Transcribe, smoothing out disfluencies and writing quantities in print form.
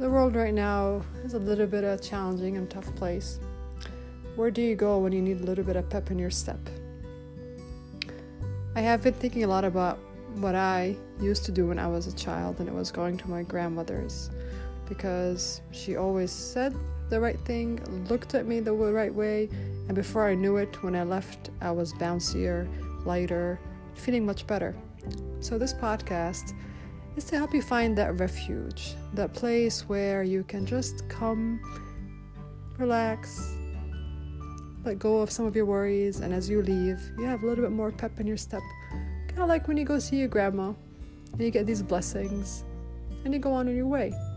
The world right now is a little bit of a challenging and tough place. Where do you go when you need a little bit of pep in your step? I have been thinking a lot about what I used to do when I was a child, and it was going to my grandmother's, because she always said the right thing, looked at me the right way, and before I knew it, when I left, I was bouncier, lighter, feeling much better. So this podcast is to help you find that refuge, that place where you can just come, relax, let go of some of your worries, and as you leave, you have a little bit more pep in your step. Kind of like when you go see your grandma, and you get these blessings, and you go on your way.